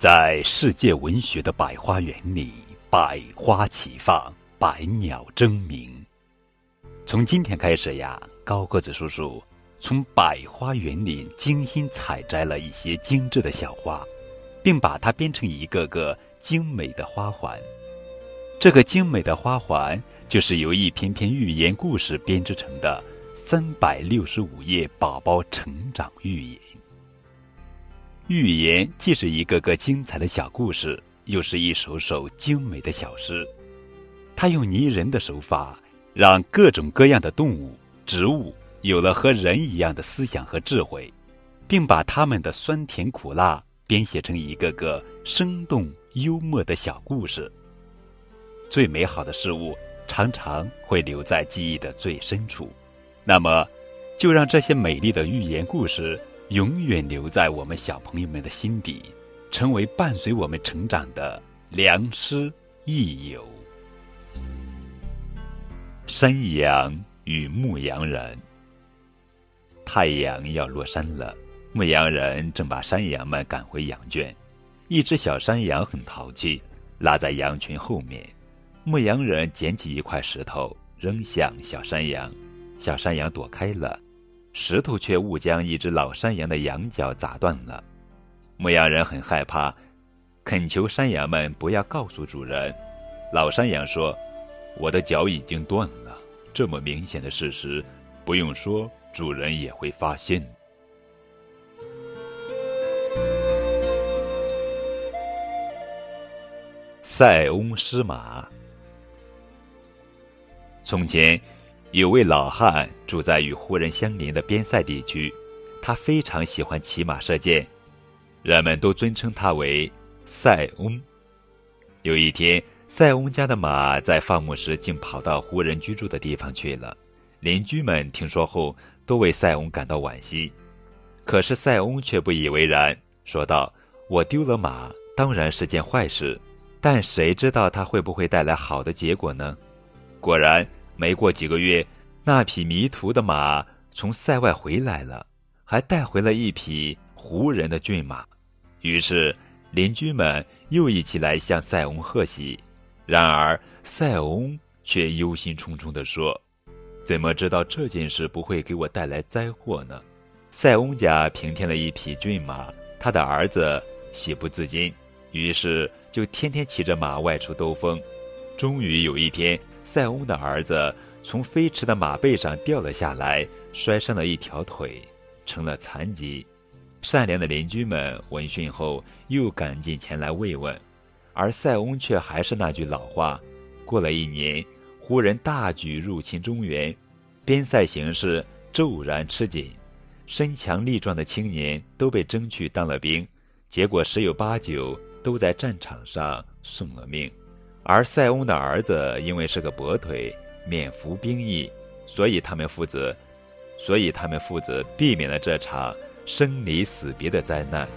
在世界文学的百花园里，百花齐放，百鸟争鸣。从今天开始呀，高个子叔叔从百花园里精心采摘了一些精致的小花，并把它编成一个个精美的花环。这个精美的花环就是由一篇篇寓言故事编织成的365页宝宝成长寓言。寓言既是一个个精彩的小故事，又是一首首精美的小诗。它用拟人的手法，让各种各样的动物、植物有了和人一样的思想和智慧，并把它们的酸甜苦辣编写成一个个生动幽默的小故事。最美好的事物常常会留在记忆的最深处，那么就让这些美丽的寓言故事永远留在我们小朋友们的心底，成为伴随我们成长的良师益友。山羊与牧羊人。太阳要落山了，牧羊人正把山羊们赶回羊圈。一只小山羊很淘气，拉在羊群后面。牧羊人捡起一块石头扔向小山羊，小山羊躲开了，石头却误将一只老山羊的羊角砸断了。牧羊人很害怕，恳求山羊们不要告诉主人。老山羊说：“我的脚已经断了，这么明显的事实，不用说，主人也会发现。”塞翁失马。从前有位老汉住在与胡人相邻的边塞地区，他非常喜欢骑马射箭，人们都尊称他为塞翁。有一天，塞翁家的马在放牧时竟跑到胡人居住的地方去了，邻居们听说后都为塞翁感到惋惜。可是塞翁却不以为然，说道：“我丢了马当然是件坏事，但谁知道它会不会带来好的结果呢？”果然没过几个月，那匹迷途的马从塞外回来了，还带回了一匹胡人的骏马。于是邻居们又一起来向塞翁贺喜。然而塞翁却忧心忡忡地说：“怎么知道这件事不会给我带来灾祸呢？”塞翁家平添了一匹骏马，他的儿子喜不自禁，于是就天天骑着马外出兜风。终于有一天，塞翁的儿子从飞驰的马背上掉了下来，摔伤了一条腿，成了残疾。善良的邻居们闻讯后又赶紧前来慰问，而塞翁却还是那句老话。过了一年，胡人大举入侵中原，边塞形势骤然吃紧，身强力壮的青年都被争去当了兵，结果十有八九都在战场上送了命。而塞翁的儿子因为是个跛腿，免服兵役，所以他们父子避免了这场生离死别的灾难。